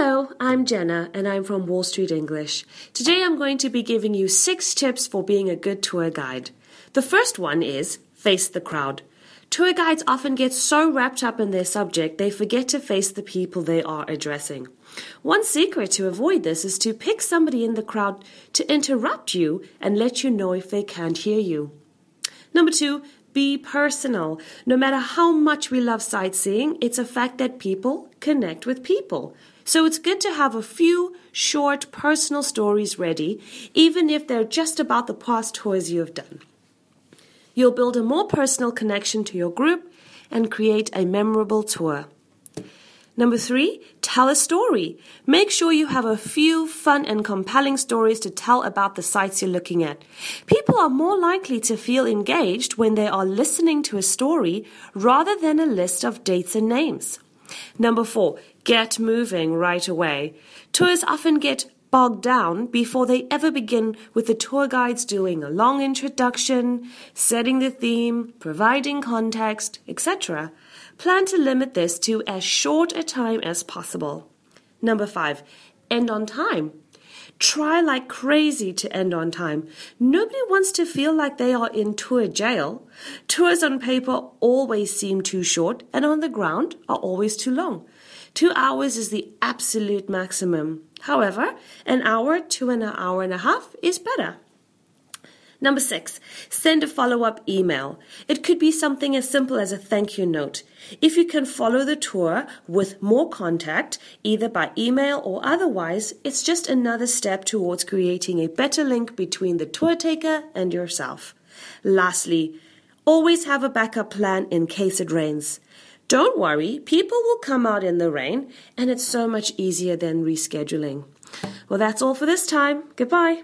Hello, I'm Jenna, and I'm from Wall Street English. Today I'm going to be giving you 6 tips for being a good tour guide. The first one is face the crowd. Tour guides often get so wrapped up in their subject, they forget to face the people they are addressing. One secret to avoid this is to pick somebody in the crowd to interrupt you and let you know if they can't hear you. Number 2, be personal. No matter how much we love sightseeing, it's a fact that people connect with people. So it's good to have a few short personal stories ready, even if they're just about the past tours you have done. You'll build a more personal connection to your group and create a memorable tour. Number 3, tell a story. Make sure you have a few fun and compelling stories to tell about the sites you're looking at. People are more likely to feel engaged when they are listening to a story rather than a list of dates and names. Number 4, get moving right away. Tours often get bogged down before they ever begin, with the tour guides doing a long introduction, setting the theme, providing context, etc. Plan to limit this to as short a time as possible. Number 5, end on time. Try like crazy to end on time. Nobody wants to feel like they are in tour jail. Tours on paper always seem too short, and on the ground are always too long. 2 hours is the absolute maximum. However, an hour to an hour and a half is better. Number 6, send a follow-up email. It could be something as simple as a thank you note. If you can follow the tour with more contact, either by email or otherwise, it's just another step towards creating a better link between the tour taker and yourself. Lastly, always have a backup plan in case it rains. Don't worry, people will come out in the rain, and it's so much easier than rescheduling. Well, that's all for this time. Goodbye.